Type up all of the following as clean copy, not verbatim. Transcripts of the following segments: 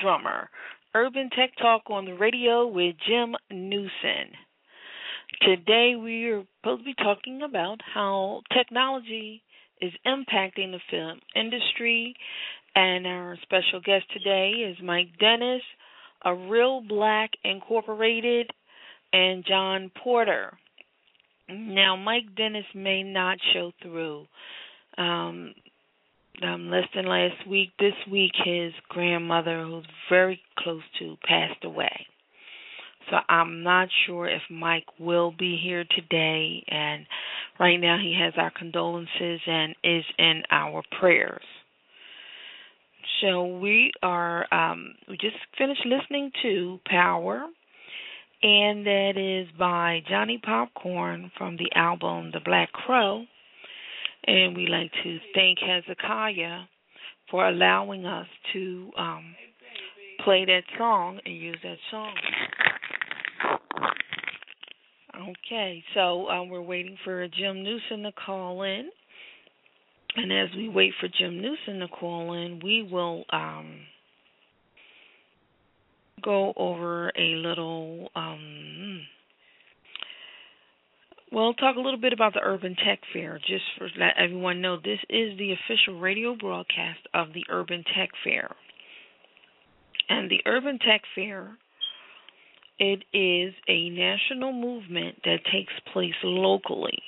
Drummer, Urban Tech Talk on the radio with Jim Neusom. Today we are supposed to be talking about how technology is impacting the film industry, and our special guest today is Mike Dennis, a Reelblack, Inc., and John Porter. Now, Mike Dennis may not show through. Less than last week, this week, his grandmother, who's very close to, passed away. So I'm not sure if Mike will be here today. And right now he has our condolences and is in our prayers. So we are, we just finished listening to Power. And that is by Johnny Popcorn from the album The Black Crow. And we like to thank Hezekiah for allowing us to play that song and use that song. Okay, so we're waiting for Jim Neusom to call in. And as we wait for Jim Neusom to call in, we will go over a little... We'll talk a little bit about the Urban Tech Fair, just for let everyone know this is the official radio broadcast of the Urban Tech Fair. And the Urban Tech Fair, it is a national movement that takes place locally.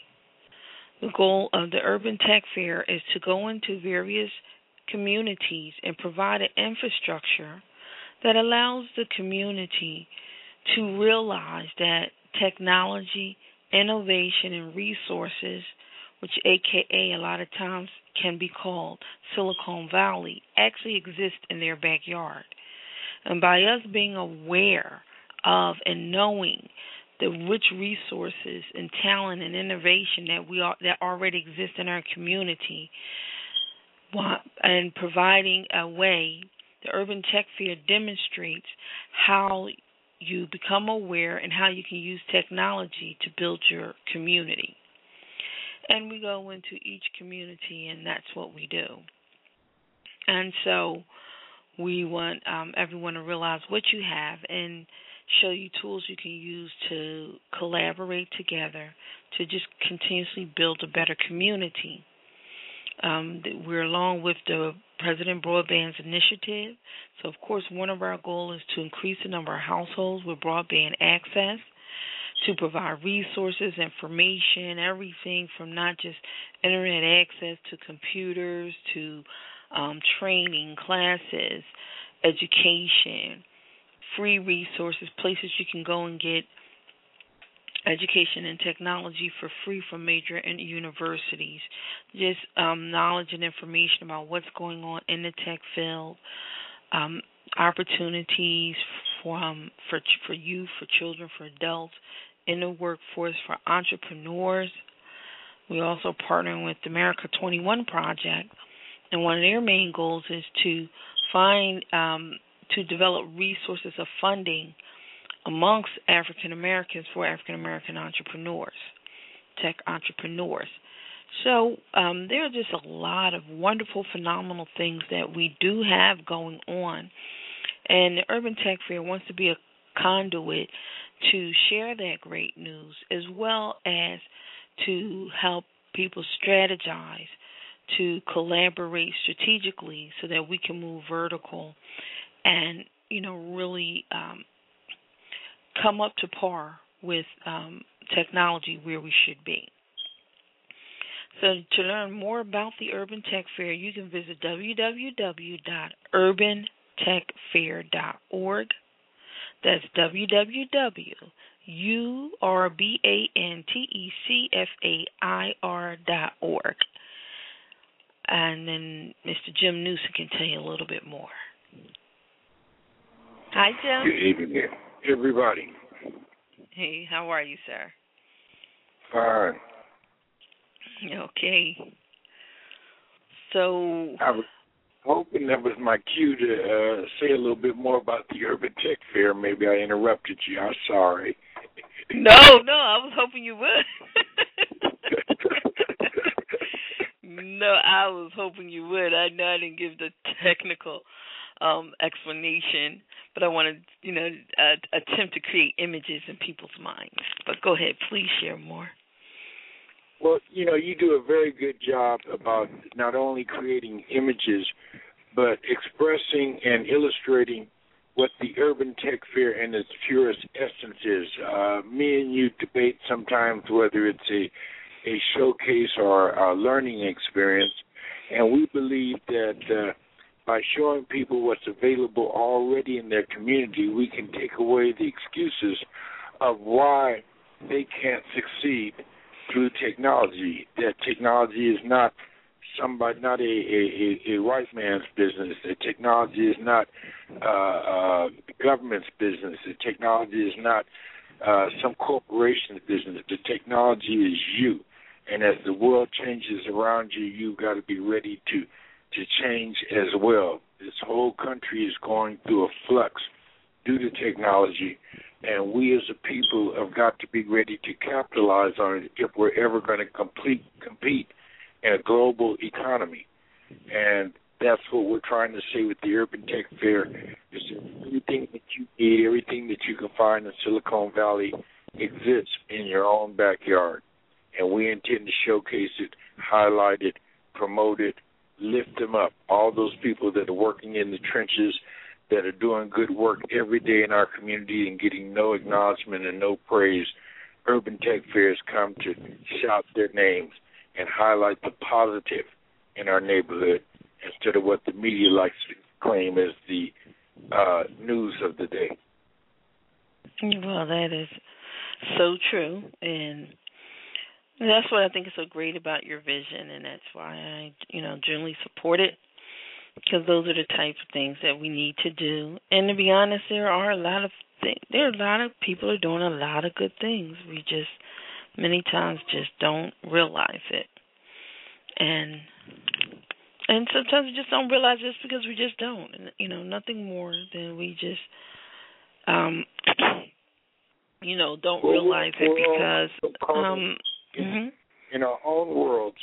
The goal of the Urban Tech Fair is to go into various communities and provide an infrastructure that allows the community to realize that technology, innovation, and resources, which AKA a lot of times can be called Silicon Valley, actually exist in their backyard. And by us being aware of and knowing the rich resources and talent and innovation that that already exist in our community, and providing a way, the Urban Tech Fair demonstrates how you become aware and how you can use technology to build your community. And we go into each community, and that's what we do. And so we want everyone to realize what you have and show you tools you can use to collaborate together to just continuously build a better community. We're along with the President Broadband's initiative. So, of course, one of our goals is to increase the number of households with broadband access, to provide resources, information, everything from not just internet access to computers to training, classes, education, free resources, places you can go and get education and technology for free from major universities, just knowledge and information about what's going on in the tech field, opportunities for youth, for children, for adults, in the workforce, for entrepreneurs. We're also partnering with the America 21 Project, and one of their main goals is to find to develop resources of funding amongst African Americans for African American entrepreneurs, tech entrepreneurs. So there are just a lot of wonderful, phenomenal things that we do have going on. And the Urban Tech Fair wants to be a conduit to share that great news, as well as to help people strategize, to collaborate strategically so that we can move vertical and, you know, really come up to par with technology where we should be. So to learn more about the Urban Tech Fair, you can visit www.urbantechfair.org. That's www.urbantechfair.org. And then Mr. Jim Neusom can tell you a little bit more. Hi, Jim. Good evening, everybody. Hey, how are you, sir? Fine. Okay. So I was hoping that was my cue to say a little bit more about the Urban Tech Fair. Maybe I interrupted you. I'm sorry. No, I was hoping you would. No, I was hoping you would. I know I didn't give the technical explanation, but I want to, attempt to create images in people's minds. But go ahead, please share more. Well, you do a very good job about not only creating images, but expressing and illustrating what the Urban Tech Fair in its purest essence is. Me and you debate sometimes whether it's a showcase or a learning experience, and we believe that by showing people what's available already in their community, we can take away the excuses of why they can't succeed through technology. That technology is not a white man's business. That technology is not government's business. That technology is not some corporation's business. The technology is you. And as the world changes around you, you've got to be ready to change as well. This whole country is going through a flux due to technology, and we as a people have got to be ready to capitalize on it if we're ever going to compete in a global economy. And that's what we're trying to say with the Urban Tech Fair, is everything that you need, everything that you can find in Silicon Valley exists in your own backyard. And we intend to showcase it, highlight it, promote it, lift them up, all those people that are working in the trenches, that are doing good work every day in our community and getting no acknowledgement and no praise. Urban Tech Fairs come to shout their names and highlight the positive in our neighborhood instead of what the media likes to claim as the news of the day. Well, that is so true, and that's what I think is so great about your vision, and that's why I, generally support it, because those are the types of things that we need to do. And to be honest, there are a lot of people are doing a lot of good things. We just many times just don't realize it. And sometimes we just don't realize this because we just don't. And, nothing more than we just don't realize it because in our own worlds,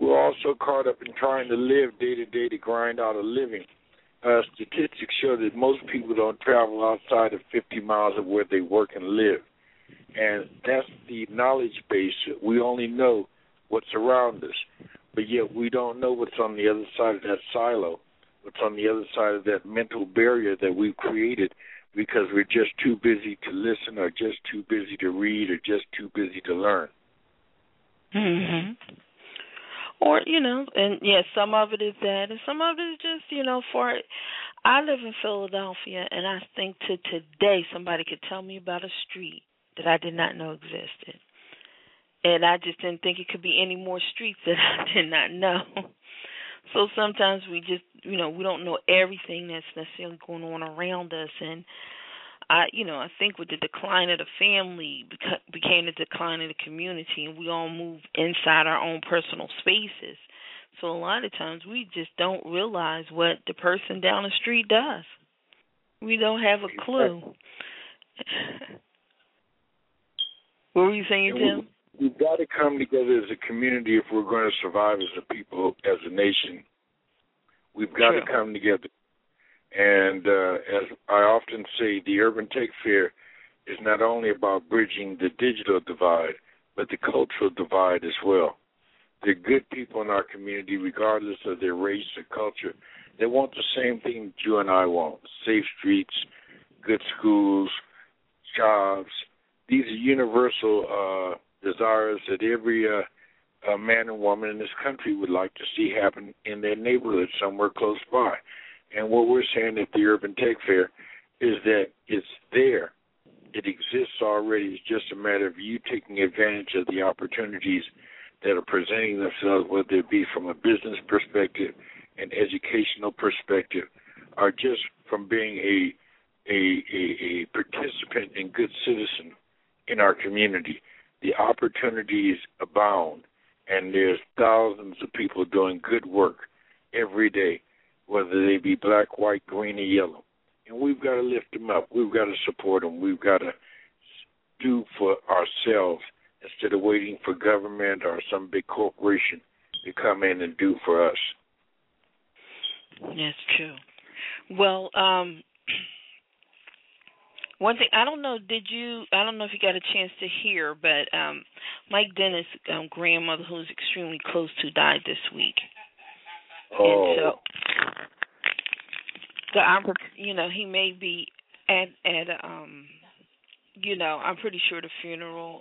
we're also caught up in trying to live day to day to grind out a living. Statistics show that most people don't travel outside of 50 miles of where they work and live. And that's the knowledge base. We only know what's around us. but yet we don't know what's on the other side of that silo, what's on the other side of that mental barrier that we've created because we're just too busy to listen or just too busy to read or just too busy to learn. Mm-hmm. Or, you know, and, yes, some of it is that, and some of it is just, you know, for I live in Philadelphia, and I think to today somebody could tell me about a street that I did not know existed. And I just didn't think it could be any more streets that I did not know. So sometimes we just, you know, we don't know everything that's necessarily going on around us. And, I think with the decline of the family became the decline of the community, and we all move inside our own personal spaces. So a lot of times we just don't realize what the person down the street does. We don't have a clue. What were you saying, Tim? We've got to come together as a community if we're going to survive as a people, as a nation. We've got to come together. And as I often say, the Urban Tech Fair is not only about bridging the digital divide, but the cultural divide as well. There are good people in our community, regardless of their race or culture. They want the same thing you and I want: safe streets, good schools, jobs. These are universal desires that every man and woman in this country would like to see happen in their neighborhood somewhere close by. And what we're saying at the Urban Tech Fair is that it's there. It exists already. It's just a matter of you taking advantage of the opportunities that are presenting themselves, whether it be from a business perspective, an educational perspective, or just from being a participant and good citizen in our community. The opportunities abound, and there's thousands of people doing good work every day, whether they be black, white, green, or yellow. And we've got to lift them up. We've got to support them. We've got to do for ourselves instead of waiting for government or some big corporation to come in and do for us. That's true. Well, one thing, I don't know if you got a chance to hear, but Mike Dennis' grandmother, who's extremely close to, died this week. Oh. And so he may be at I'm pretty sure the funeral.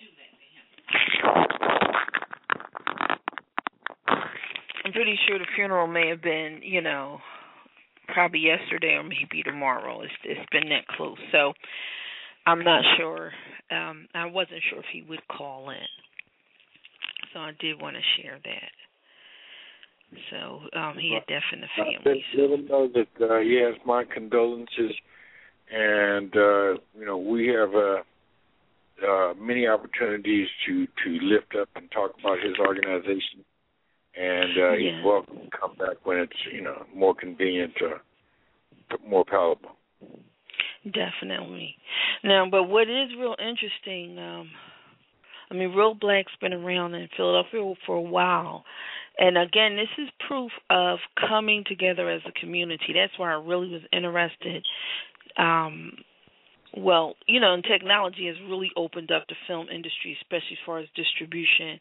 I'm pretty sure the funeral may have been, probably yesterday or maybe tomorrow. It's been that close. So I'm not sure. I wasn't sure if he would call in. So I did want to share that. So he had death in the family. Let him know that he has my condolences. And, we have many opportunities to lift up and talk about his organization. And he's welcome to come back when it's, more convenient or more palatable. Definitely. Now, but what is real interesting, Reelblack's been around in Philadelphia for a while. And, again, this is proof of coming together as a community. That's why I really was interested. And technology has really opened up the film industry, especially as far as distribution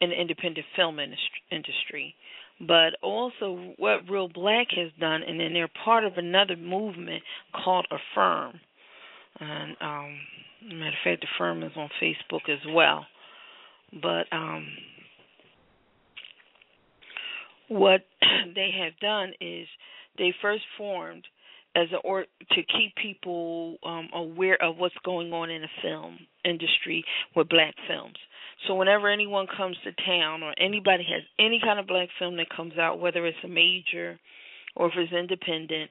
in the independent film industry. But also what Reelblack has done, and then they're part of another movement called Affirm. And matter of fact, Affirm is on Facebook as well. But what they have done is they first formed to keep people aware of what's going on in the film industry with black films. So whenever anyone comes to town or anybody has any kind of black film that comes out, whether it's a major or if it's independent,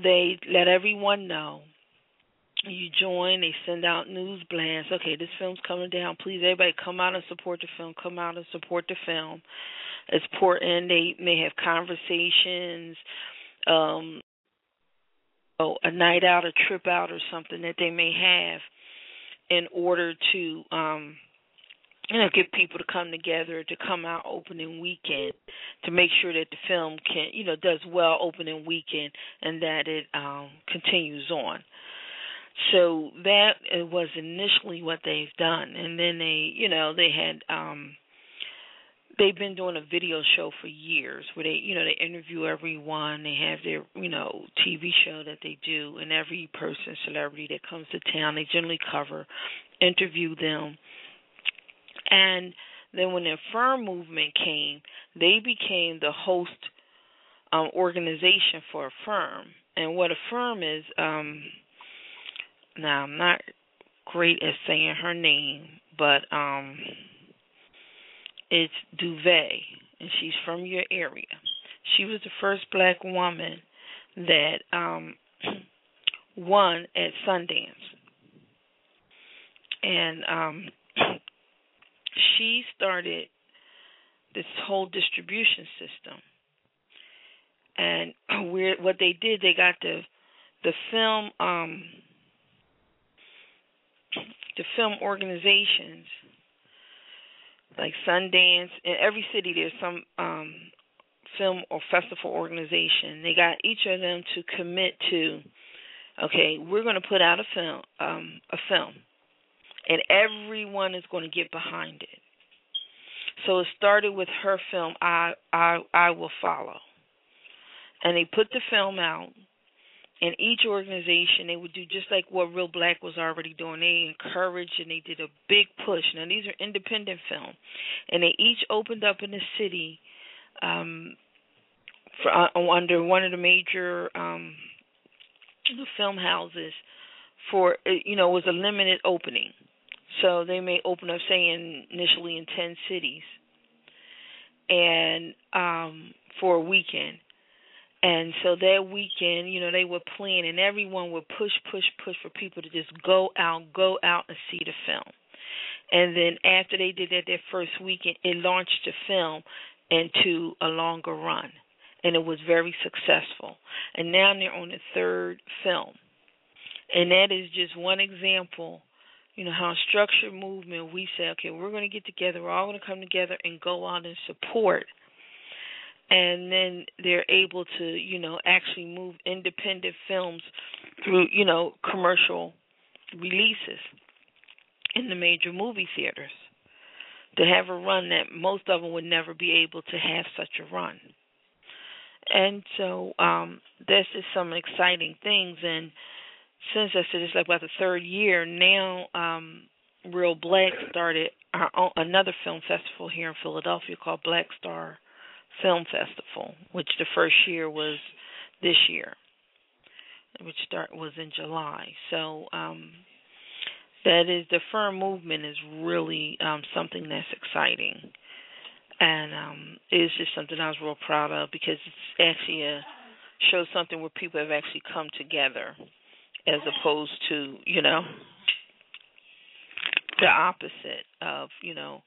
they let everyone know. You join, they send out news blasts. Okay, this film's coming down. Please, everybody, come out and support the film. Come out and support the film. It's important. They may have conversations, a night out, a trip out or something that they may have in order to, get people to come together, to come out opening weekend, to make sure that the film can, does well opening weekend and that it continues on. So that was initially what they've done. And then they, they had they've been doing a video show for years where they, you know, they interview everyone. They have their, you know, TV show that they do, and every person, celebrity that comes to town, they generally cover, interview them. And then when the Affirm movement came, they became the host organization for Affirm. And what Affirm is, now I'm not great at saying her name, but it's Duvet, and she's from your area. She was the first black woman that won at Sundance. And she started this whole distribution system. And what they did, they got the film organizations like Sundance. In every city there's some film or festival organization. They got each of them to commit to, okay, we're going to put out a film, and everyone is going to get behind it. So it started with her film, I Will Follow. And they put the film out, and each organization, they would do just like what Reelblack was already doing. They encouraged, and they did a big push. Now, these are independent film, and they each opened up in the city under one of the major film houses for, you know, it was a limited opening. So they may open up, say, initially in 10 cities and for a weekend. And so that weekend, you know, they were playing, and everyone would push for people to just go out and see the film. And then after they did that their first weekend, it launched the film into a longer run, and it was very successful. And now they're on the third film. And that is just one example, you know, how structured movement, we say, okay, we're going to get together, we're all going to come together and go out and support. And then they're able to, you know, actually move independent films through, you know, commercial releases in the major movie theaters to have a run that most of them would never be able to have such a run. And so that's just some exciting things. And since I said it's like about the third year, now Reelblack started another film festival here in Philadelphia called BlackStar Film Festival, which the first year was this year, which was in July. So that is, the Affirm movement is really something that's exciting, and it's just something I was real proud of, because it's actually shows something where people have actually come together as opposed to, you know, the opposite of, you know,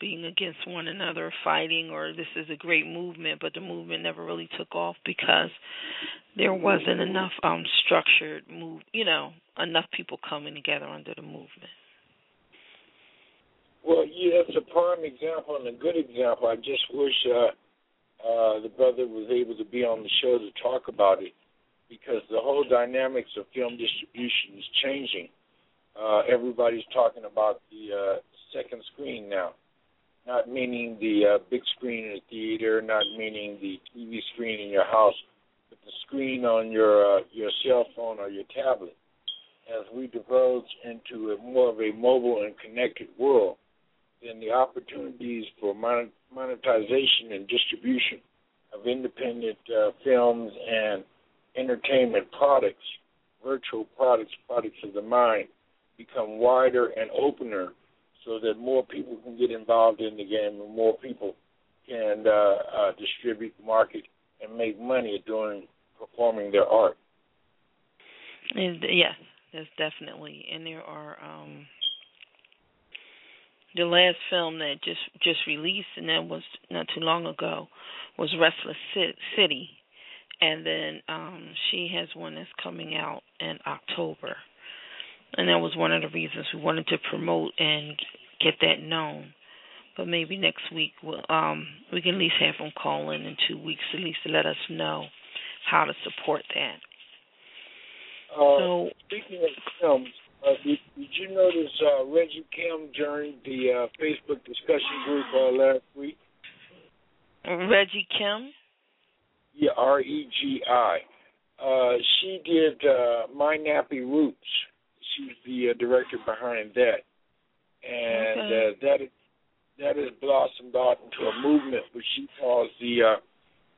being against one another, fighting, or this is a great movement, but the movement never really took off because there wasn't enough structured move, you know, enough people coming together under the movement. Well, yeah, that's a prime example and a good example. I just wish the brother was able to be on the show to talk about it, because the whole dynamics of film distribution is changing. Everybody's talking about the second screen now. Not meaning the big screen in the theater, not meaning the TV screen in your house, but the screen on your cell phone or your tablet. As we diverge into a more of a mobile and connected world, then the opportunities for monetization and distribution of independent films and entertainment products, virtual products, products of the mind, become wider and opener, so that more people can get involved in the game and more people can distribute, market, and make money doing performing their art. And, yes, that's definitely. And there are the last film that just released, and that was not too long ago, was Restless City. And then she has one that's coming out in October. And that was one of the reasons we wanted to promote and get that known. But maybe next week we'll, we can at least have them call in 2 weeks at least to let us know how to support that. So, speaking of films, did you notice Reggie Kim joined the Facebook discussion group last week? Reggie Kim? Yeah, R-E-G-I. She did My Nappy Roots. She's the director behind that. And okay. That has blossomed out into a movement which she calls the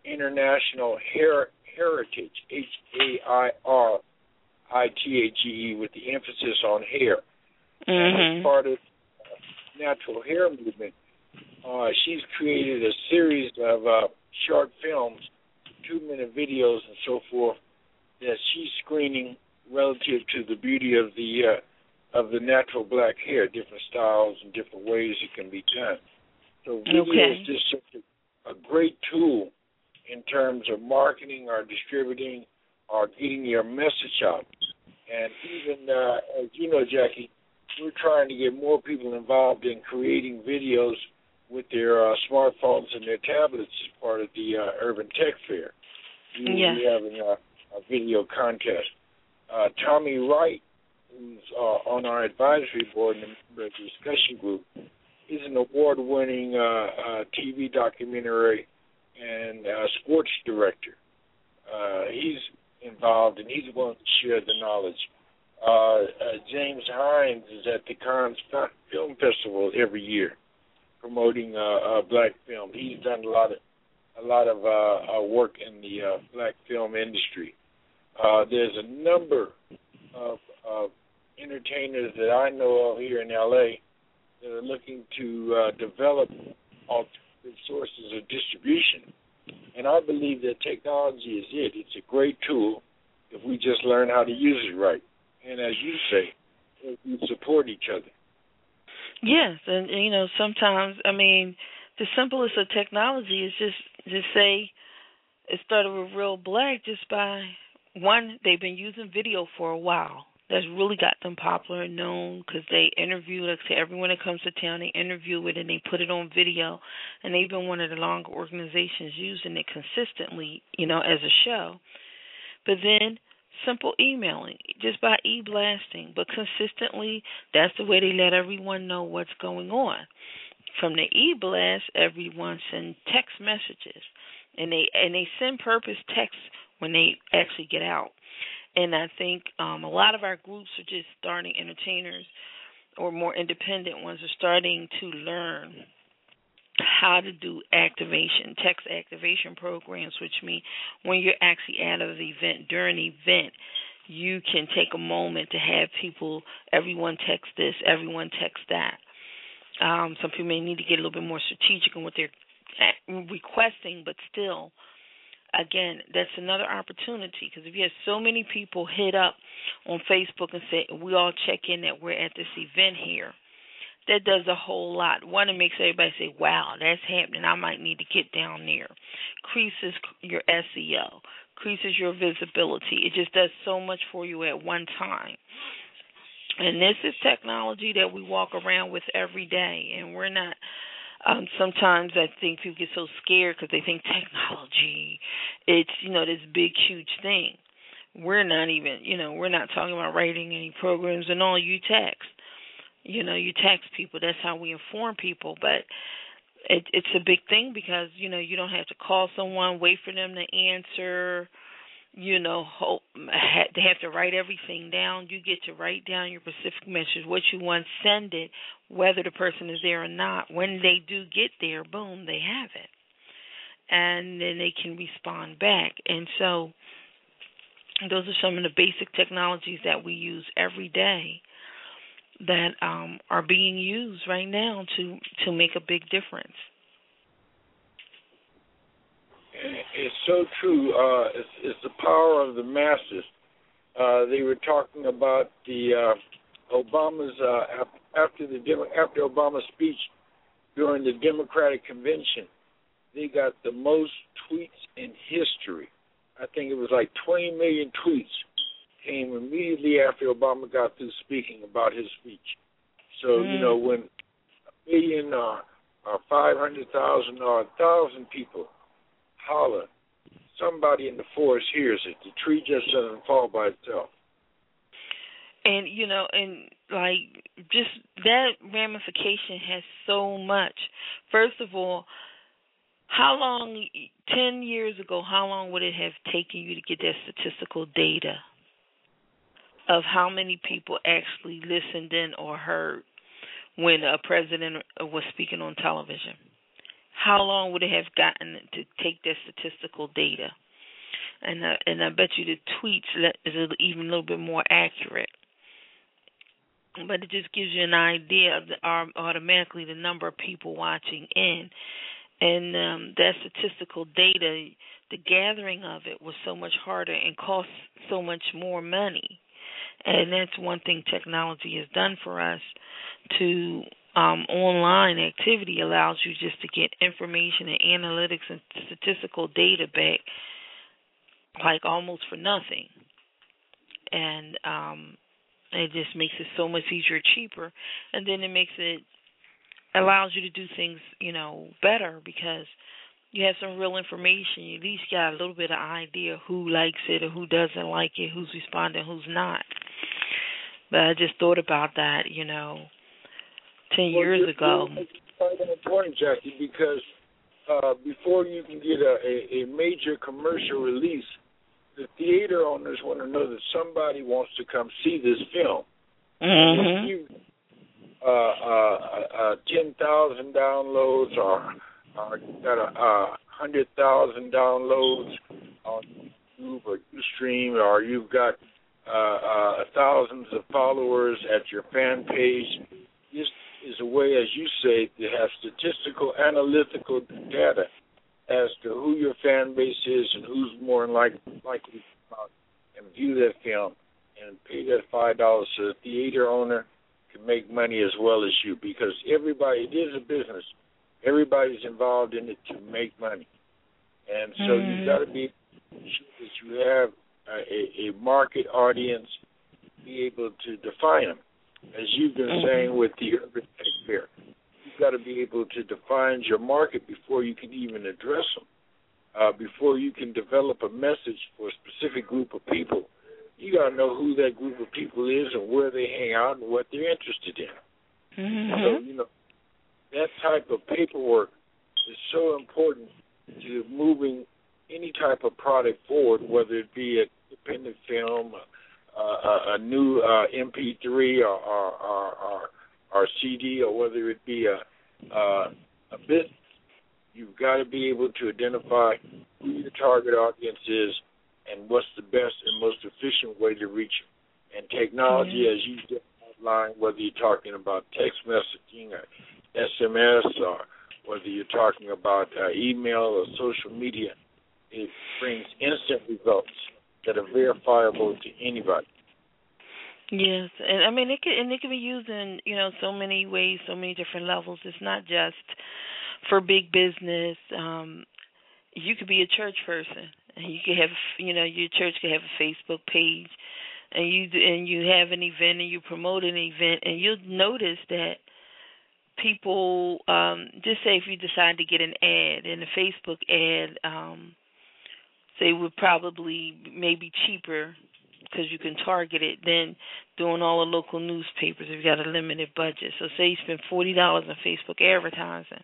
International Hair Heritage, H-A-I-R-I-T-A-G-E, with the emphasis on hair. Mm-hmm. And as part of the natural hair movement, she's created a series of short films, 2-minute videos and so forth, that she's screening relative to the beauty of the natural black hair, different styles and different ways it can be done. So video is just such a great tool in terms of marketing or distributing or getting your message out. And even, as you know, Jackie, we're trying to get more people involved in creating videos with their smartphones and their tablets as part of the Urban Tech Fair. We're having a video contest. Tommy Wright, who's on our advisory board and the discussion group, is an award-winning TV documentary and sports director. He's involved, and he's willing to share the knowledge. James Hines is at the Cannes Film Festival every year, promoting black film. He's done a lot of work in the black film industry. There's a number of entertainers that I know of here in LA that are looking to develop alternative sources of distribution, and I believe that technology is it. It's a great tool if we just learn how to use it right, and as you say, if we support each other. Yes, and you know, sometimes, I mean, the simplest of technology is just say it started with Reelblack just by one, they've been using video for a while. That's really got them popular and known because they interview, like I say, everyone that comes to town, they interview it and they put it on video. And they've been one of the longer organizations using it consistently, you know, as a show. But then simple emailing, just by e-blasting. But consistently, that's the way they let everyone know what's going on. From the e-blast, everyone sends text messages. And they send purpose texts when they actually get out. And I think a lot of our groups are just starting, entertainers or more independent ones are starting to learn how to do activation, text activation programs, which means when you're actually at an event, during the event, you can take a moment to have people, everyone text this, everyone text that. Some people may need to get a little bit more strategic in what they're requesting, but still, again, that's another opportunity because if you have so many people hit up on Facebook and say, we all check in that we're at this event here, that does a whole lot. One, it makes everybody say, wow, that's happening. I might need to get down there. Increases your SEO. Increases your visibility. It just does so much for you at one time. And this is technology that we walk around with every day, and we're not sometimes I think people get so scared because they think technology, it's, you know, this big, huge thing. We're not even, you know, we're not talking about writing any programs and all. You text. You know, you text people. That's how we inform people. But it's a big thing because, you know, you don't have to call someone, wait for them to answer, you know, they have to write everything down. You get to write down your specific message, what you want, send it, whether the person is there or not. When they do get there, boom, they have it. And then they can respond back. And so those are some of the basic technologies that we use every day that are being used right now to make a big difference. It's so true. It's the power of the masses. They were talking about the Obama's after Obama's speech during the Democratic Convention. They got the most tweets in history. I think it was like 20 million tweets came immediately after Obama got through speaking about his speech. So, you know, when 1 million or 500,000 or 1,000 people holler, somebody in the forest hears it. The tree just doesn't fall by itself. And, you know, and like just that ramification has so much. First of all, How long, 10 years ago, how long would it have taken you to get that statistical data of how many people actually listened in or heard when a president was speaking on television? How long would it have gotten to take that statistical data? And I bet you the tweets is even a little bit more accurate. But it just gives you an idea of automatically the number of people watching in. And that statistical data, the gathering of it was so much harder and cost so much more money. And that's one thing technology has done for us. To online activity allows you just to get information and analytics and statistical data back like almost for nothing. And it just makes it so much easier, cheaper, and then it makes it allows you to do things, you know, better because you have some real information. You at least got a little bit of idea who likes it or who doesn't like it, who's responding, who's not. But I just thought about that, you know, 10 years ago. It's important, Jackie, because before you can get a major commercial release, the theater owners want to know that somebody wants to come see this film. Mm-hmm. If you 10,000 downloads or got 100,000 downloads on YouTube or Ustream, or you've got thousands of followers at your fan page, this is a way, as you say, to have statistical, analytical data as to who your fan base is and who's more likely to come out and view that film and pay that $5 so the theater owner can make money as well as you, because everybody, it is a business. Everybody's involved in it to make money. And so you've got to be sure that you have a market audience, be able to define them. As you've been saying with the Urban Tech Fair, you've got to be able to define your market before you can even address them, before you can develop a message for a specific group of people. You got to know who that group of people is and where they hang out and what they're interested in. Mm-hmm. So, you know, that type of paperwork is so important to moving any type of product forward, whether it be an independent film, a new MP3 or CD, or whether it be a business. You've got to be able to identify who your target audience is and what's the best and most efficient way to reach them. And technology, as you just outlined, whether you're talking about text messaging or SMS or whether you're talking about email or social media, it brings instant results that are verifiable to anybody. Yes, and I mean it can be used in, you know, so many ways, so many different levels. It's not just for big business. You could be a church person, and you could have, you know, your church could have a Facebook page, and you have an event and you promote an event, and you'll notice that people just say if you decide to get an ad in a Facebook ad. They would probably maybe cheaper because you can target it than doing all the local newspapers if you've got a limited budget. So say you spend $40 on Facebook advertising.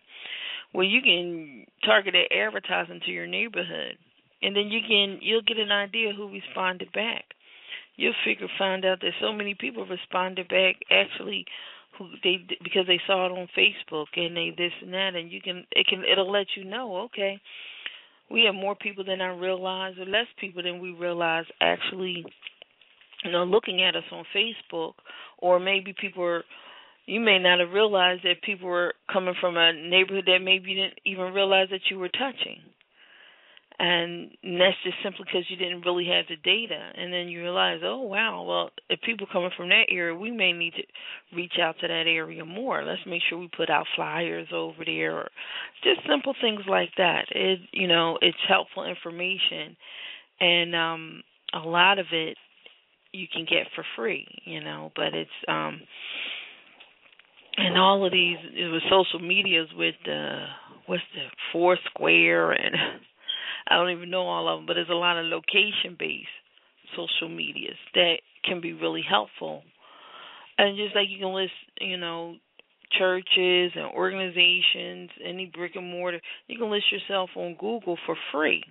Well, you can target that advertising to your neighborhood, and then you'll get an idea who responded back. You'll find out that so many people responded back actually because they saw it on Facebook and they this and that, and it'll let you know, okay, we have more people than I realize or less people than we realize actually, you know, looking at us on Facebook. Or maybe you may not have realized that people were coming from a neighborhood that maybe you didn't even realize that you were touching. And that's just simply because you didn't really have the data. And then you realize, oh, wow, well, if people are coming from that area, we may need to reach out to that area more. Let's make sure we put out flyers over there, or just simple things like that. It, you know, it's helpful information. And a lot of it you can get for free, you know, but it's and all of these with social medias with Foursquare and I don't even know all of them, but there's a lot of location-based social medias that can be really helpful. And just like you can list, you know, churches and organizations, any brick and mortar. You can list yourself on Google for free.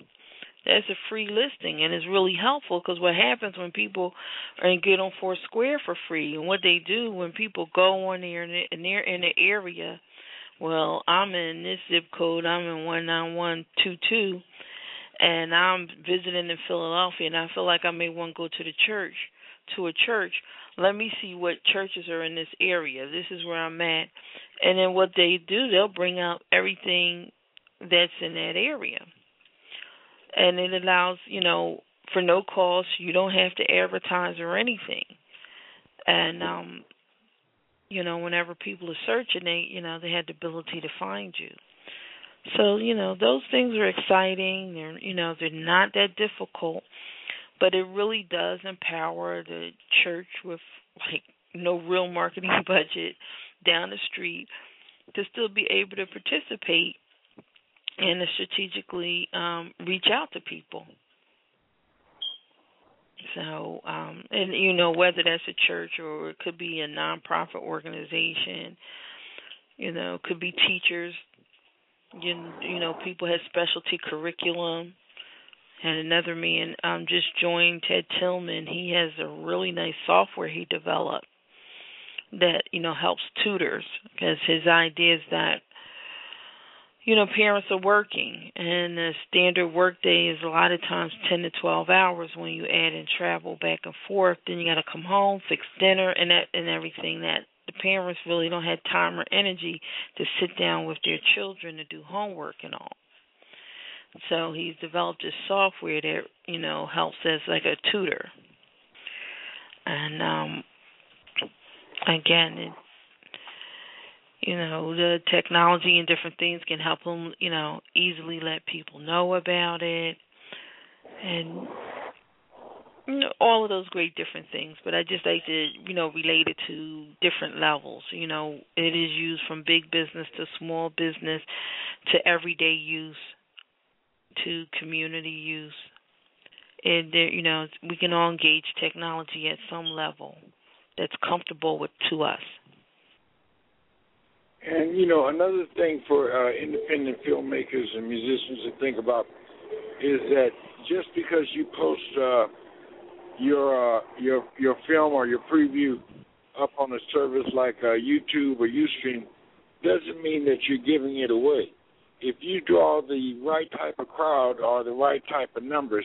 That's a free listing, and it's really helpful because what happens when people get on Foursquare for free, and what they do when people go on there and they're in the area, well, I'm in this zip code, I'm in 19122, and I'm visiting in Philadelphia, and I feel like I may want to go to the church, to a church. Let me see what churches are in this area. This is where I'm at. And then what they do, they'll bring out everything that's in that area. And it allows, you know, for no cost, you don't have to advertise or anything. And, you know, whenever people are searching, they have the ability to find you. So, you know, those things are exciting. They're, you know, they're not that difficult. But it really does empower the church with, like, no real marketing budget down the street to still be able to participate and to strategically reach out to people. So, and, you know, whether that's a church or it could be a nonprofit organization, you know, it could be teachers, you know, people have specialty curriculum. And another man just joined, Ted Tillman. He has a really nice software he developed that, you know, helps tutors because his idea is that, you know, parents are working, and the standard workday is a lot of times 10 to 12 hours when you add in travel back and forth. Then you got to come home, fix dinner, and everything that the parents really don't have time or energy to sit down with their children to do homework and all. So he's developed this software that, you know, helps as like a tutor. And, again, it, you know, the technology and different things can help them, you know, easily let people know about it. And, you know, all of those great different things. But I just like to, you know, relate it to different levels. You know, it is used from big business to small business to everyday use, to community use, and there, you know, we can all engage technology at some level that's comfortable with to us. And you know, another thing for independent filmmakers and musicians to think about is that just because you post your film or your preview up on a service like YouTube or Ustream doesn't mean that you're giving it away. If you draw the right type of crowd or the right type of numbers,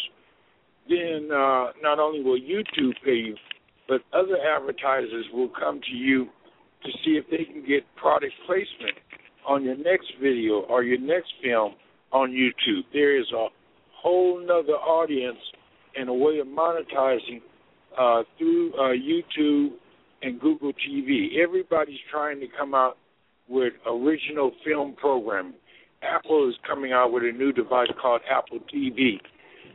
then not only will YouTube pay you, but other advertisers will come to you to see if they can get product placement on your next video or your next film on YouTube. There is a whole nother audience and a way of monetizing through YouTube and Google TV. Everybody's trying to come out with original film programming. Apple is coming out with a new device called Apple TV.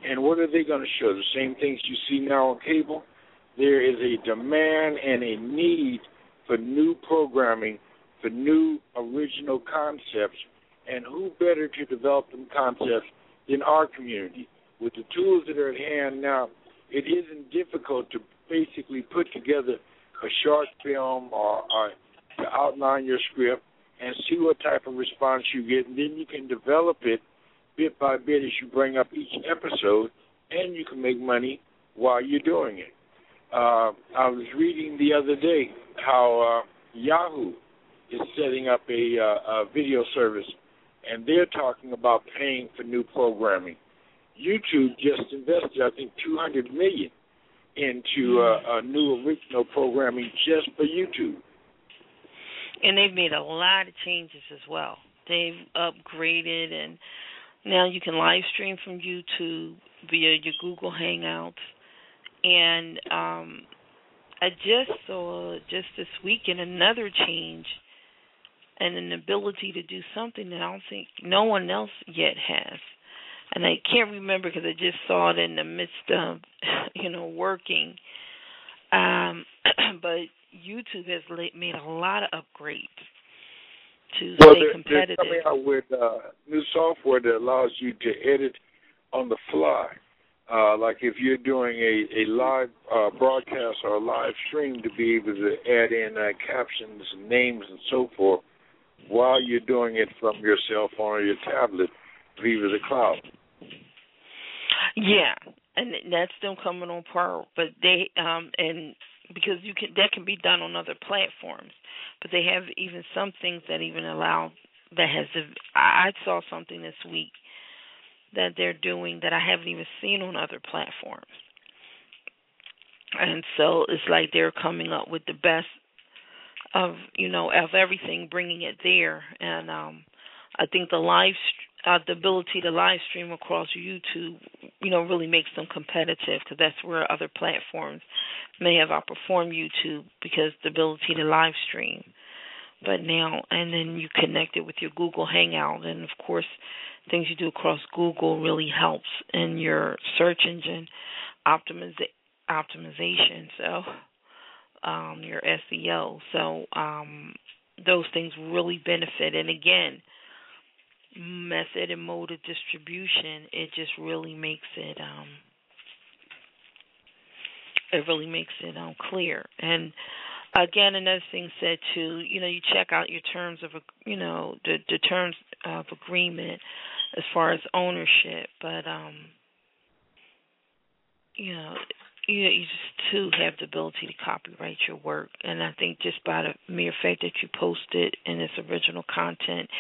And what are they going to show? The same things you see now on cable? There is a demand and a need for new programming, for new original concepts. And who better to develop them concepts than our community? With the tools that are at hand now, it isn't difficult to basically put together a short film or to outline your script and see what type of response you get, and then you can develop it bit by bit as you bring up each episode, and you can make money while you're doing it. I was reading the other day how Yahoo is setting up a video service, and they're talking about paying for new programming. YouTube just invested, I think, $200 million into a new original programming just for YouTube. And they've made a lot of changes as well. They've upgraded, and now you can live stream from YouTube via your Google Hangouts. And I just saw just this weekend another change and an ability to do something that I don't think no one else yet has. And I can't remember because I just saw it in the midst of, you know, working. But YouTube has made a lot of upgrades to stay competitive. They're coming out with new software that allows you to edit on the fly. Like if you're doing a live broadcast or a live stream, to be able to add in captions and names and so forth while you're doing it from your cell phone or your tablet via the cloud. Yeah, and that's still coming on par, but they and because you can, that can be done on other platforms, but they have even some things that even allow that has. I saw something this week that they're doing that I haven't even seen on other platforms. And so it's like they're coming up with the best of, you know, of everything, bringing it there. And I think the ability to live stream across YouTube, you know, really makes them competitive, because that's where other platforms may have outperformed YouTube, because the ability to live stream. But now, and then you connect it with your Google Hangout, and of course, things you do across Google really helps in your search engine optimization. So, your SEO. So, those things really benefit. And again, method and mode of distribution. It just really makes it. It really makes it clear. And again, another thing said too, you know, you check out your terms of, you know, the terms of agreement as far as ownership, but you know, you just too have the ability to copyright your work, and I think just by the mere fact that you post it in its original content,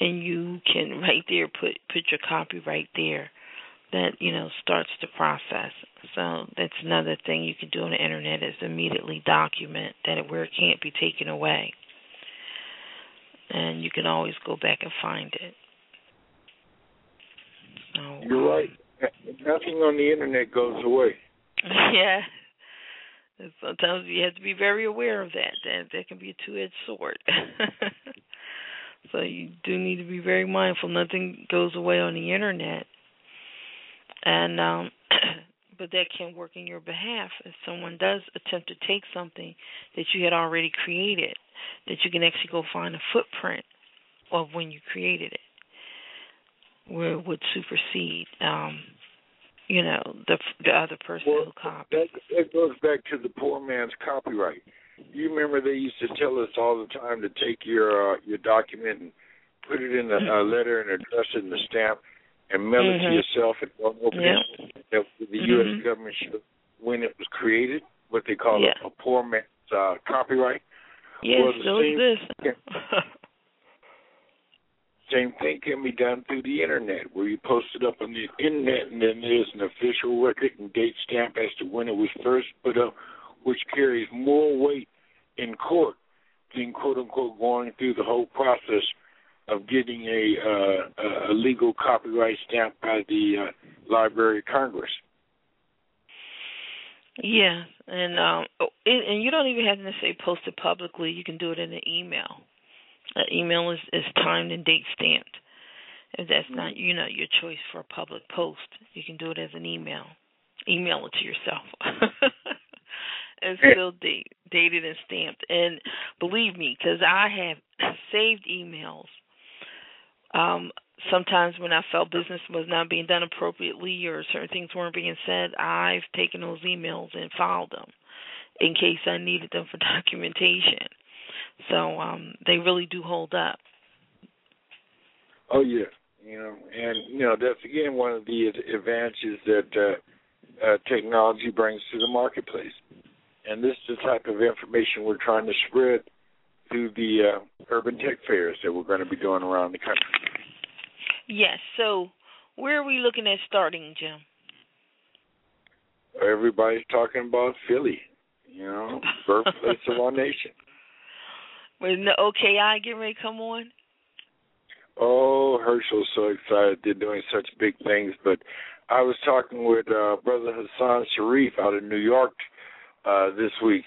and you can right there put your copyright there, that, you know, starts the process. So that's another thing you can do on the internet, is immediately document that where it can't be taken away. And you can always go back and find it. So, you're right. Nothing on the internet goes away. Yeah. And sometimes you have to be very aware of that. That can be a two-edged sword. So you do need to be very mindful. Nothing goes away on the internet. And but that can work in your behalf if someone does attempt to take something that you had already created, that you can actually go find a footprint of when you created it, where it would supersede, you know, the other person who copied. That goes back to the poor man's copyright. You remember they used to tell us all the time to take your document and put it in a letter and address it in a stamp, and mail it to yourself, and don't open it. That the U.S. government should, when it was created, what they call a poor man's copyright. Yes, well, same thing can be done through the internet, where you post it up on the internet, and then there's an official record and date stamp as to when it was first put up, which carries more weight in court than quote unquote going through the whole process of getting a legal copyright stamp by the Library of Congress. Yeah, and you don't even have to necessarily post it publicly. You can do it in an email. An email is timed and date stamped. If that's not, you know, your choice for a public post, you can do it as an email. Email it to yourself. It's still dated and stamped. And believe me, because I have saved emails. Sometimes when I felt business was not being done appropriately or certain things weren't being said, I've taken those emails and filed them in case I needed them for documentation. So they really do hold up. Oh, yeah. You know, and, you know, that's, again, one of the advantages that technology brings to the marketplace. And this is the type of information we're trying to spread through the urban tech fairs that we're going to be doing around the country. Yes. So where are we looking at starting, Jim? Everybody's talking about Philly, you know, birthplace of our nation. When the OKI getting ready to come on? Oh, Herschel's so excited. They're doing such big things. But I was talking with Brother Hassan Sharif out of New York this week,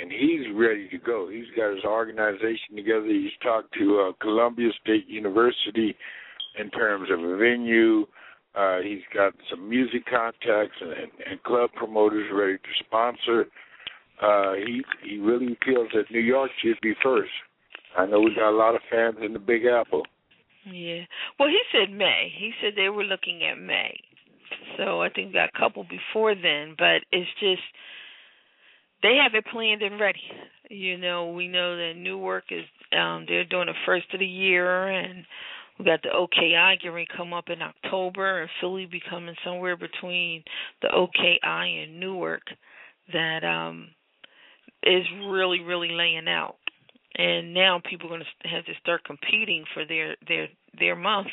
and he's ready to go. He's got his organization together. He's talked to Columbia State University in terms of a venue. He's got some music contacts and club promoters ready to sponsor. He really feels that New York should be first. I know we got a lot of fans in the Big Apple. Yeah. Well, he said May. He said they were looking at May. so I think we got a couple before then. But it's just they have it planned and ready. You know, we know that new work is they're doing the first of the year, and we got the OKI getting come up in October, and Philly becoming somewhere between the OKI and Newark that is really, really laying out. And now people are going to have to start competing for their month.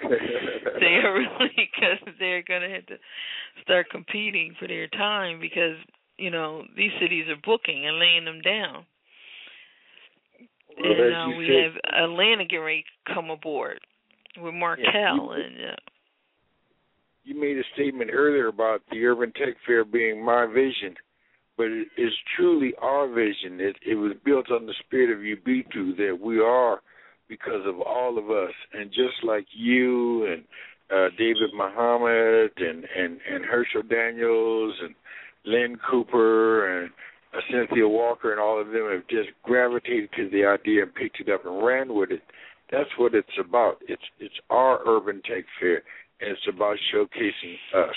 They are really, because they're going to have to start competing for their time because, you know, these cities are booking and laying them down. Well, and we have Atlanta getting ready to come aboard with Markel. Yeah, you made a statement earlier about the Urban Tech Fair being my vision. But it is truly our vision. It was built on the spirit of Ubuntu, that we are because of all of us. And just like you and David Muhammad and Herschel Daniels and Lynn Cooper and Cynthia Walker and all of them have just gravitated to the idea and picked it up and ran with it. That's what it's about. It's our Urban Tech Fair, and it's about showcasing us.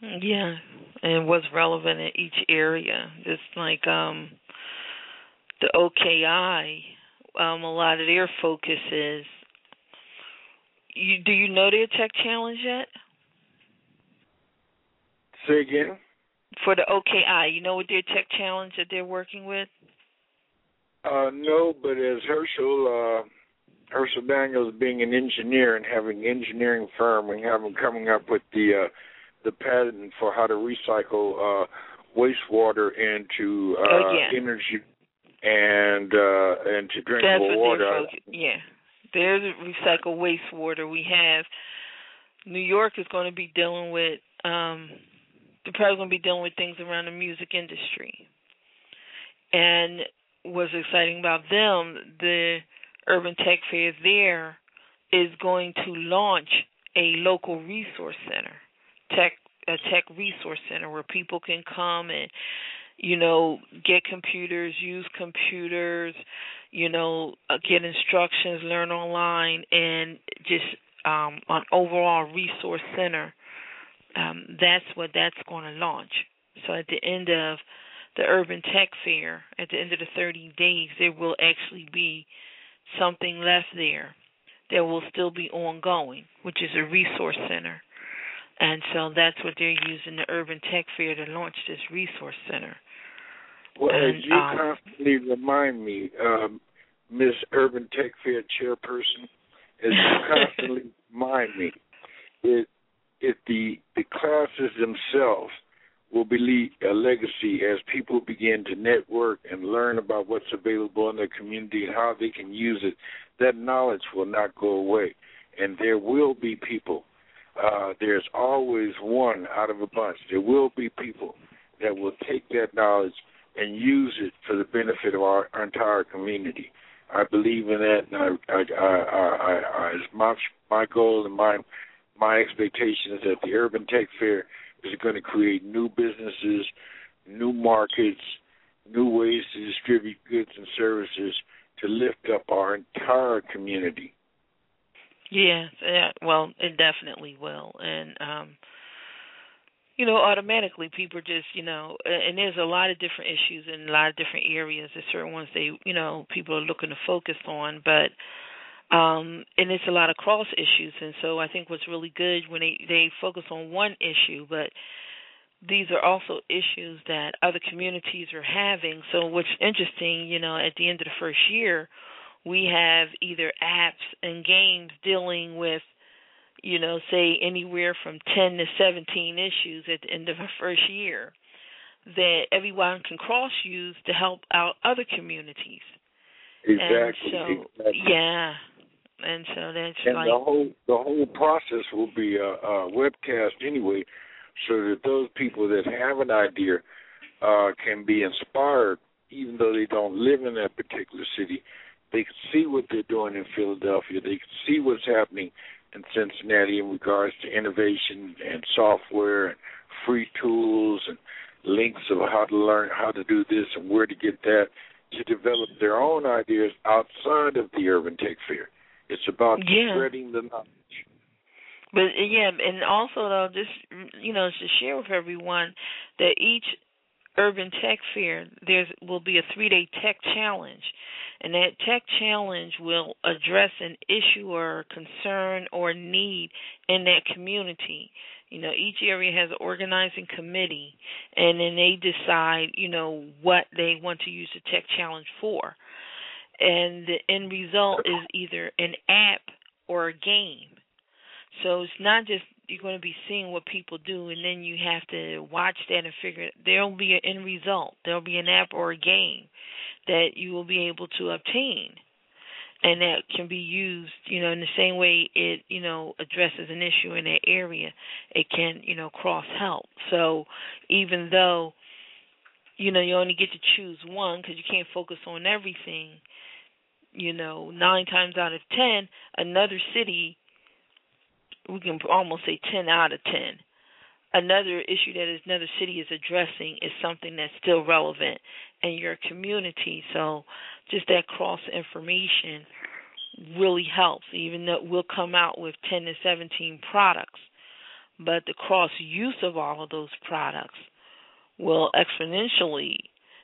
Yeah, and what's relevant in each area. Just like the OKI, a lot of their focus is, do you know their tech challenge yet? Say again? For the OKI, you know what their tech challenge that they're working with? No, but as Herschel Daniels being an engineer and having an engineering firm and having coming up with the patent for how to recycle wastewater into energy and to drinkable water. Yeah, there's recycled wastewater. We have New York is going to be dealing with. They're probably going to be dealing with things around the music industry. And what's exciting about them, the Urban Tech Fair there is going to launch a local resource center. A tech resource center where people can come and, you know, get computers, use computers, you know, get instructions, learn online, and just an overall resource center. That's what that's going to launch. So at the end of the Urban Tech Fair, at the end of the 30 days, there will actually be something left there that will still be ongoing, which is a resource center. And so that's what they're using the Urban Tech Fair to launch, this resource center. Well, and, as you constantly remind me, Miss Urban Tech Fair chairperson, as you constantly remind me, if the classes themselves will be a legacy as people begin to network and learn about what's available in their community and how they can use it, that knowledge will not go away. And there will be people. There's always one out of a bunch. There will be people that will take that knowledge and use it for the benefit of our entire community. I believe in that, and it's my goal and my expectation is that the Urban Tech Fair is going to create new businesses, new markets, new ways to distribute goods and services to lift up our entire community. Yeah, well, it definitely will. And, you know, automatically people just, you know, and there's a lot of different issues in a lot of different areas. There's certain ones they, you know, people are looking to focus on, but, and it's a lot of cross issues. And so I think what's really good when they focus on one issue, but these are also issues that other communities are having. So what's interesting, you know, at the end of the first year, we have either apps and games dealing with, you know, say anywhere from 10 to 17 issues at the end of our first year that everyone can cross-use to help out other communities. Exactly. Yeah. And so that's and like... And the whole process will be a webcast anyway, so that those people that have an idea can be inspired, even though they don't live in that particular city. They can see what they're doing in Philadelphia. They can see what's happening in Cincinnati in regards to innovation and software and free tools and links of how to learn how to do this and where to get that, to develop their own ideas outside of the Urban Tech Fair. It's about spreading the knowledge. But, yeah, and also, though, just, you know, to share with everyone that each Urban Tech Fair, there will be a 3-day tech challenge. And that tech challenge will address an issue or concern or need in that community. You know, each area has an organizing committee, and then they decide, you know, what they want to use the tech challenge for. And the end result is either an app or a game. So it's not just you're going to be seeing what people do, and then you have to watch that and figure it out. There will be an end result. There will be an app or a game that you will be able to obtain. And that can be used, you know, in the same way it, you know, addresses an issue in that area. It can, you know, cross-help. So even though, you know, you only get to choose one because you can't focus on everything, you know, 9 times out of 10, another city, we can almost say 10 out of 10, another issue that is another city is addressing is something that's still relevant in your community. So just that cross-information really helps, even though we'll come out with 10 to 17 products. But the cross-use of all of those products will exponentially,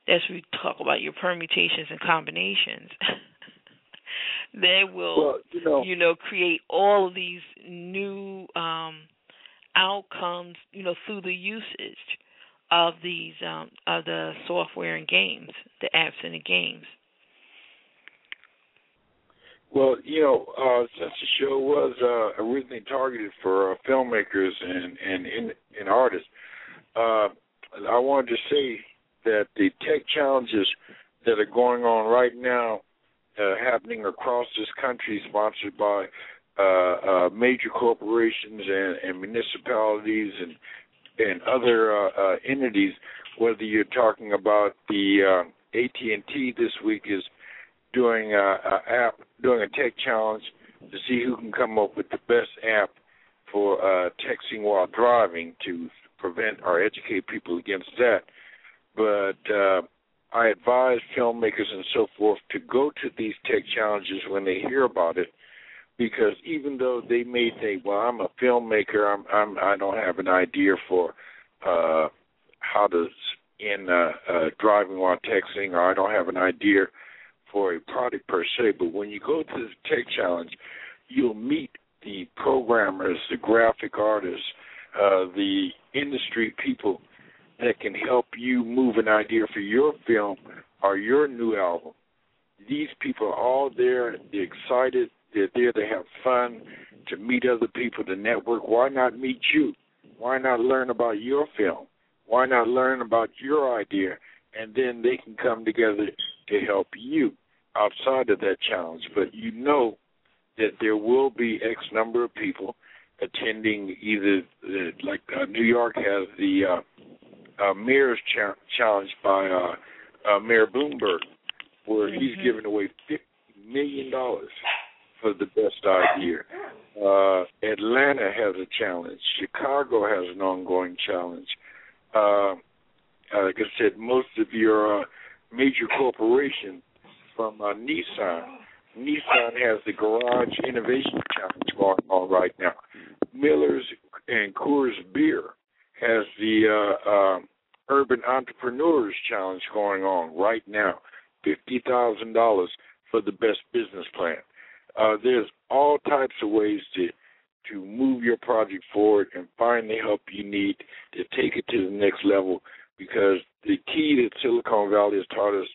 as we talk about your permutations and combinations, they will, well, you know, create all of these new outcomes, you know, through the usage of these of the software and games, the apps and the games. Well, you know, since the show was originally targeted for filmmakers and artists, I wanted to say that the tech challenges that are going on right now, happening across this country, sponsored by major corporations and municipalities and other entities, whether you're talking about the AT&T this week is doing doing a tech challenge to see who can come up with the best app for texting while driving to prevent or educate people against that. But I advise filmmakers and so forth to go to these tech challenges when they hear about it, because even though they may think, well, I'm a filmmaker, I don't have an idea for how to end driving while texting, or I don't have an idea for a product per se, but when you go to the tech challenge, you'll meet the programmers, the graphic artists, the industry people that can help you move an idea for your film or your new album. These people are all there. They're excited. They're there to have fun, to meet other people, to network. Why not meet you? Why not learn about your film? Why not learn about your idea? And then they can come together to help you outside of that challenge. But you know that there will be X number of people attending either, like New York has the Mayor's Challenge by Mayor Bloomberg, where he's giving away $50 million for the best idea. Atlanta has a challenge. Chicago has an ongoing challenge. Like I said, most of your major corporations, from Nissan has the Garage Innovation Challenge going on right now. Miller's and Coors Beer has the Urban Entrepreneurs Challenge going on right now, $50,000 for the best business plan. There's all types of ways to move your project forward and find the help you need to take it to the next level, because the key that Silicon Valley has taught us,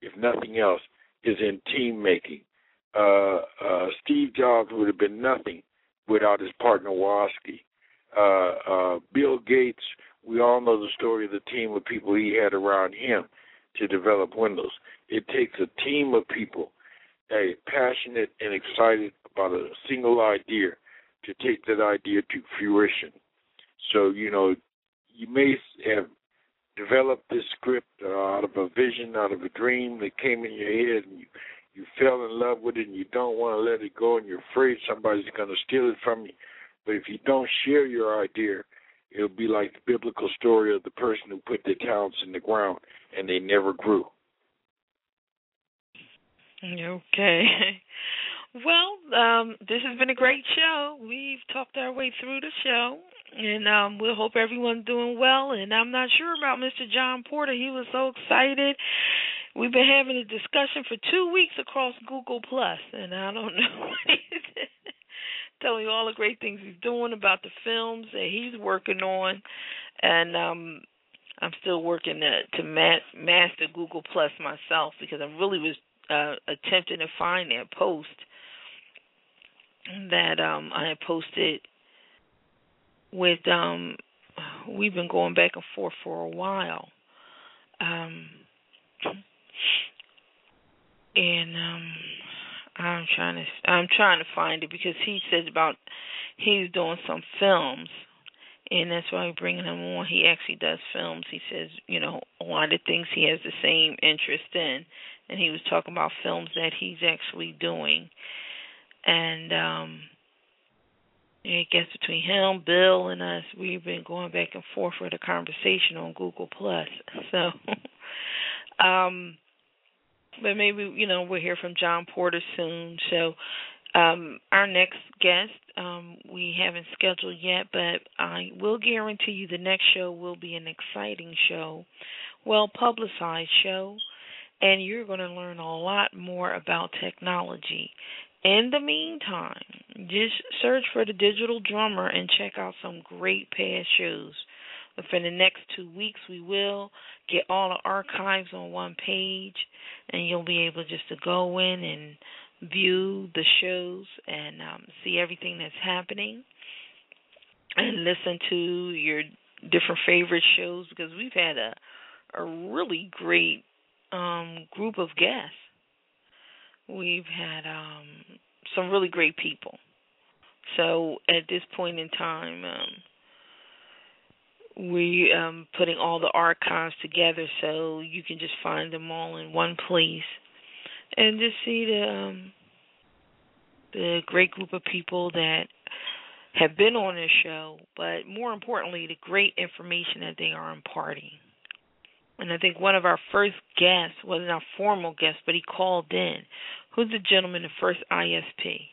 if nothing else, is in team making. Steve Jobs would have been nothing without his partner Wozniacki. Bill Gates, we all know the story of the team of people he had around him to develop Windows. It takes a team of people that are passionate and excited about a single idea to take that idea to fruition. So, you know, you may have developed this script out of a vision, out of a dream that came in your head, and you fell in love with it, and you don't want to let it go, and you're afraid somebody's going to steal it from you. But if you don't share your idea, it'll be like the biblical story of the person who put their talents in the ground and they never grew. Okay. Well, this has been a great show. We've talked our way through the show, and we'll hope everyone's doing well. And I'm not sure about Mr. John Porter. He was so excited. We've been having a discussion for 2 weeks across Google Plus, and I don't know what he did. Telling you all the great things he's doing about the films that he's working on, and I'm still working to master Google Plus myself, because I really was attempting to find that post that I had posted with we've been going back and forth for a while, and I'm trying to find it, because he said about he's doing some films, and that's why we're bringing him on. He actually does films. He says, you know, a lot of things he has the same interest in, and he was talking about films that he's actually doing. And I guess between him, Bill, and us, we've been going back and forth with a conversation on Google Plus. So, but maybe, you know, we'll hear from John Porter soon. So our next guest, we haven't scheduled yet, but I will guarantee you the next show will be an exciting show, well-publicized show, and you're going to learn a lot more about technology. In the meantime, just search for The Digital Drummer and check out some great past shows. Within the next 2 weeks, we will get all the archives on one page, and you'll be able just to go in and view the shows and see everything that's happening and listen to your different favorite shows, because we've had a really great group of guests. We've had some really great people. So at this point in time, we putting all the archives together, so you can just find them all in one place and just see the great group of people that have been on this show, but more importantly, the great information that they are imparting. And I think one of our first guests wasn't our formal guest, but he called in. Who's the gentleman, the first ISP?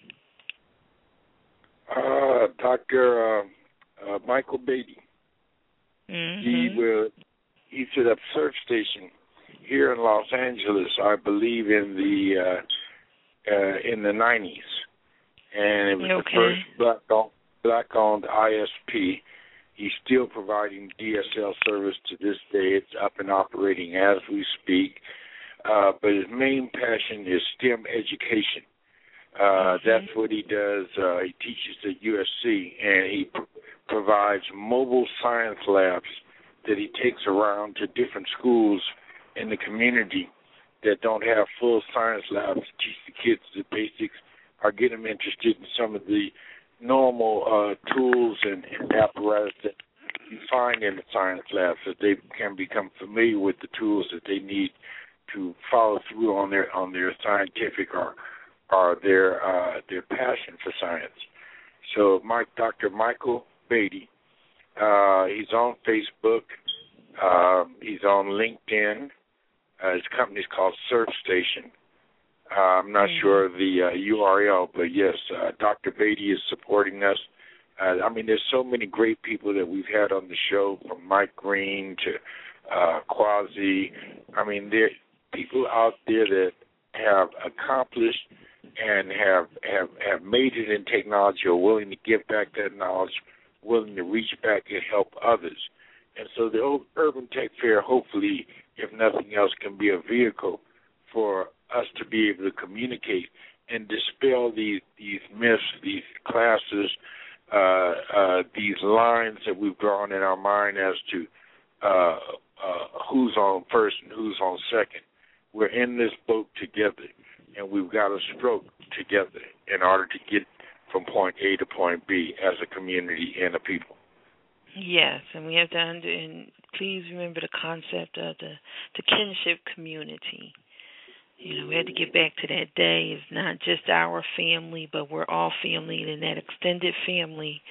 Dr. Michael Beatty. Mm-hmm. He set up Surf Station here in Los Angeles, I believe, in the 90s, and it was the first black-owned ISP. He's still providing DSL service to this day. It's up and operating as we speak, but his main passion is STEM education. That's what he does. He teaches at USC, and he provides mobile science labs that he takes around to different schools in the community that don't have full science labs to teach the kids the basics or get them interested in some of the normal tools and apparatus that you find in the science labs, so they can become familiar with the tools that they need to follow through on their scientific or their passion for science. So Dr. Michael Beatty, he's on Facebook, he's on LinkedIn. His company's called Surf Station. I'm not sure of the URL, but yes, Dr. Beatty is supporting us. I mean, there's so many great people that we've had on the show, from Mike Green to Quasi. I mean, there are people out there that have accomplished and have majored in technology, or willing to give back that knowledge, willing to reach back and help others. And so the old Urban Tech Fair, hopefully, if nothing else, can be a vehicle for us to be able to communicate and dispel these myths, these classes, these lines that we've drawn in our mind as to who's on first and who's on second. We're in this boat together, and we've got to stroke together in order to get from point A to point B as a community and a people. Yes, and we have to please remember the concept of the kinship community. You know, we had to get back to that day. It's not just our family, but we're all family in that extended family.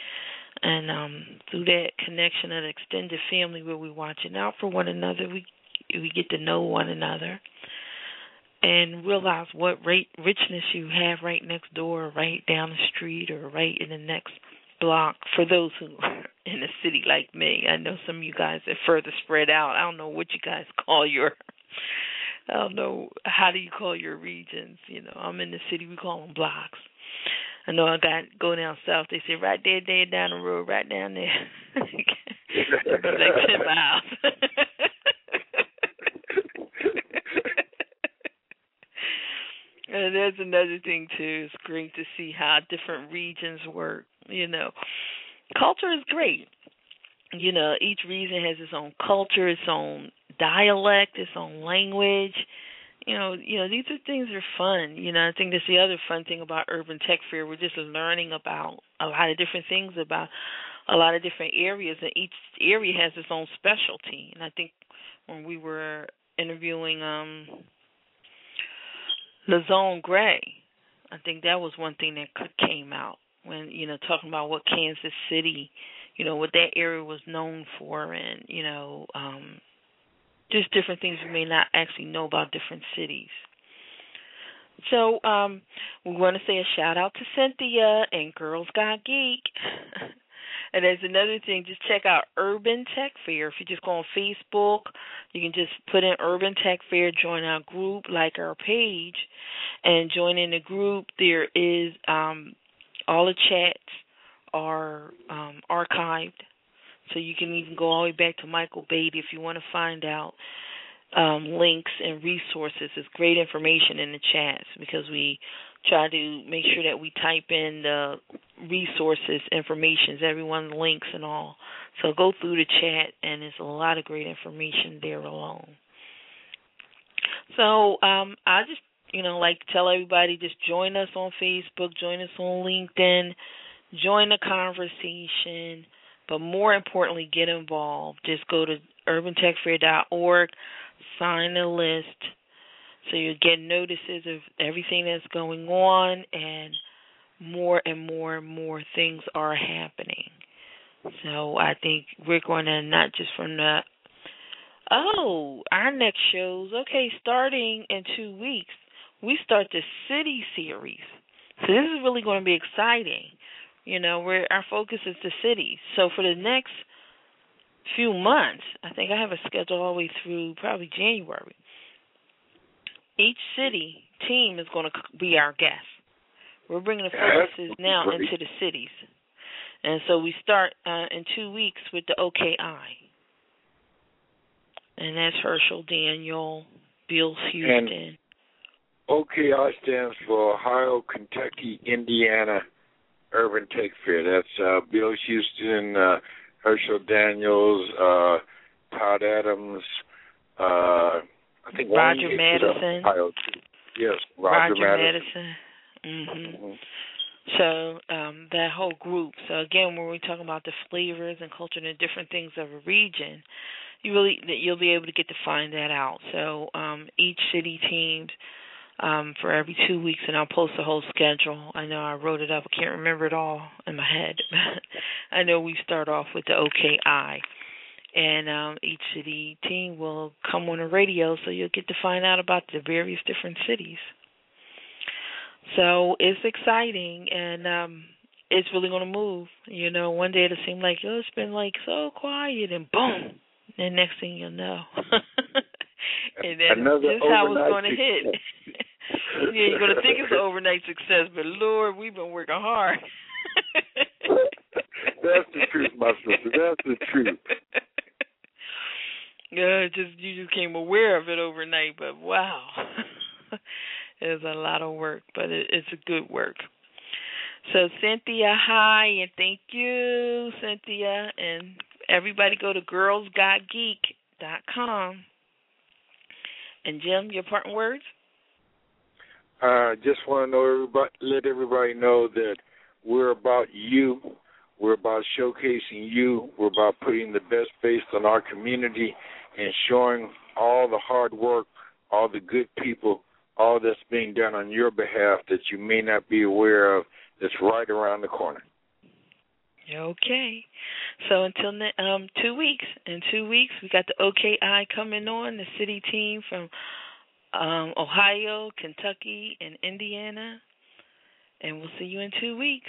And through that connection of the extended family, where we're watching out for one another, we get to know one another. and realize what richness you have right next door, or right down the street, or right in the next block. For those who are in a city like me, I know some of you guys are further spread out. I don't know what you guys call your, I don't know, how do you call your regions? You know, I'm in the city, we call them blocks. I know I go down south, they say right there, down the road, right down there. It'd be like 10 miles. And that's another thing, too. It's great to see how different regions work, you know. Culture is great. You know, each region has its own culture, its own dialect, its own language. You know, these are things that are fun. You know, I think that's the other fun thing about Urban Tech Fair. We're just learning about a lot of different things, about a lot of different areas, and each area has its own specialty. And I think when we were interviewing LaZone Gray, I think that was one thing that came out when, you know, talking about what Kansas City, you know, what that area was known for, and, you know, just different things you may not actually know about different cities. So we want to say a shout-out to Cynthia and Girls Got Geek. And there's another thing, just check out Urban Tech Fair. If you just go on Facebook, you can just put in Urban Tech Fair, join our group, like our page, and join in the group. There is all the chats are archived. So you can even go all the way back to Michael Beatty if you want to find out links and resources. There's great information in the chats because we try to make sure that we type in the resources, informations, everyone's links and all. So go through the chat, and there's a lot of great information there alone. So I just, you know, like to tell everybody, just join us on Facebook, join us on LinkedIn, join the conversation. But more importantly, get involved. Just go to urbantechfair.org, sign the list, so you'll get notices of everything that's going on, and more things are happening. So I think we're going to not just from the, our next shows, okay, starting in 2 weeks, we start the city series. So this is really going to be exciting. You know, our focus is the city. So for the next few months, I think I have a schedule all the way through probably January. Each city team is going to be our guest. We're bringing the focuses now into the cities. And so we start in 2 weeks with the OKI. And that's Herschel Daniels, Bill Houston. And OKI stands for Ohio, Kentucky, Indiana Urban Tech Fair. That's Bill Houston, Herschel Daniels, Todd Adams, I think Roger Madison. Yes, Roger Madison. Mm-hmm. So that whole group. So again, when we're talking about the flavors and culture and the different things of a region, you'll be able to get to find that out. So each city team. For every 2 weeks, and I'll post the whole schedule. I know I wrote it up. I can't remember it all in my head. I know we start off with the OKI, and each city team will come on the radio, so you'll get to find out about the various different cities. So it's exciting, and it's really going to move. You know, one day it'll seem like, oh, it's been, like, so quiet, and boom, the next thing you'll know. And then this is how it's going to hit. Yeah, you're going to think it's an overnight success, but, Lord, we've been working hard. That's the truth, my sister. That's the truth. Yeah, you just became aware of it overnight, but, wow. It's a lot of work, but it's a good work. So, Cynthia, hi, and thank you, Cynthia. And everybody go to girlsgotgeek.com. And, Jim, your parting words? I just want to know let everybody know that we're about you. We're about showcasing you. We're about putting the best face on our community and showing all the hard work, all the good people, all that's being done on your behalf that you may not be aware of that's right around the corner. Okay. So until 2 weeks, we got the OKI coming on, the city team from Ohio, Kentucky, and Indiana. And we'll see you in 2 weeks.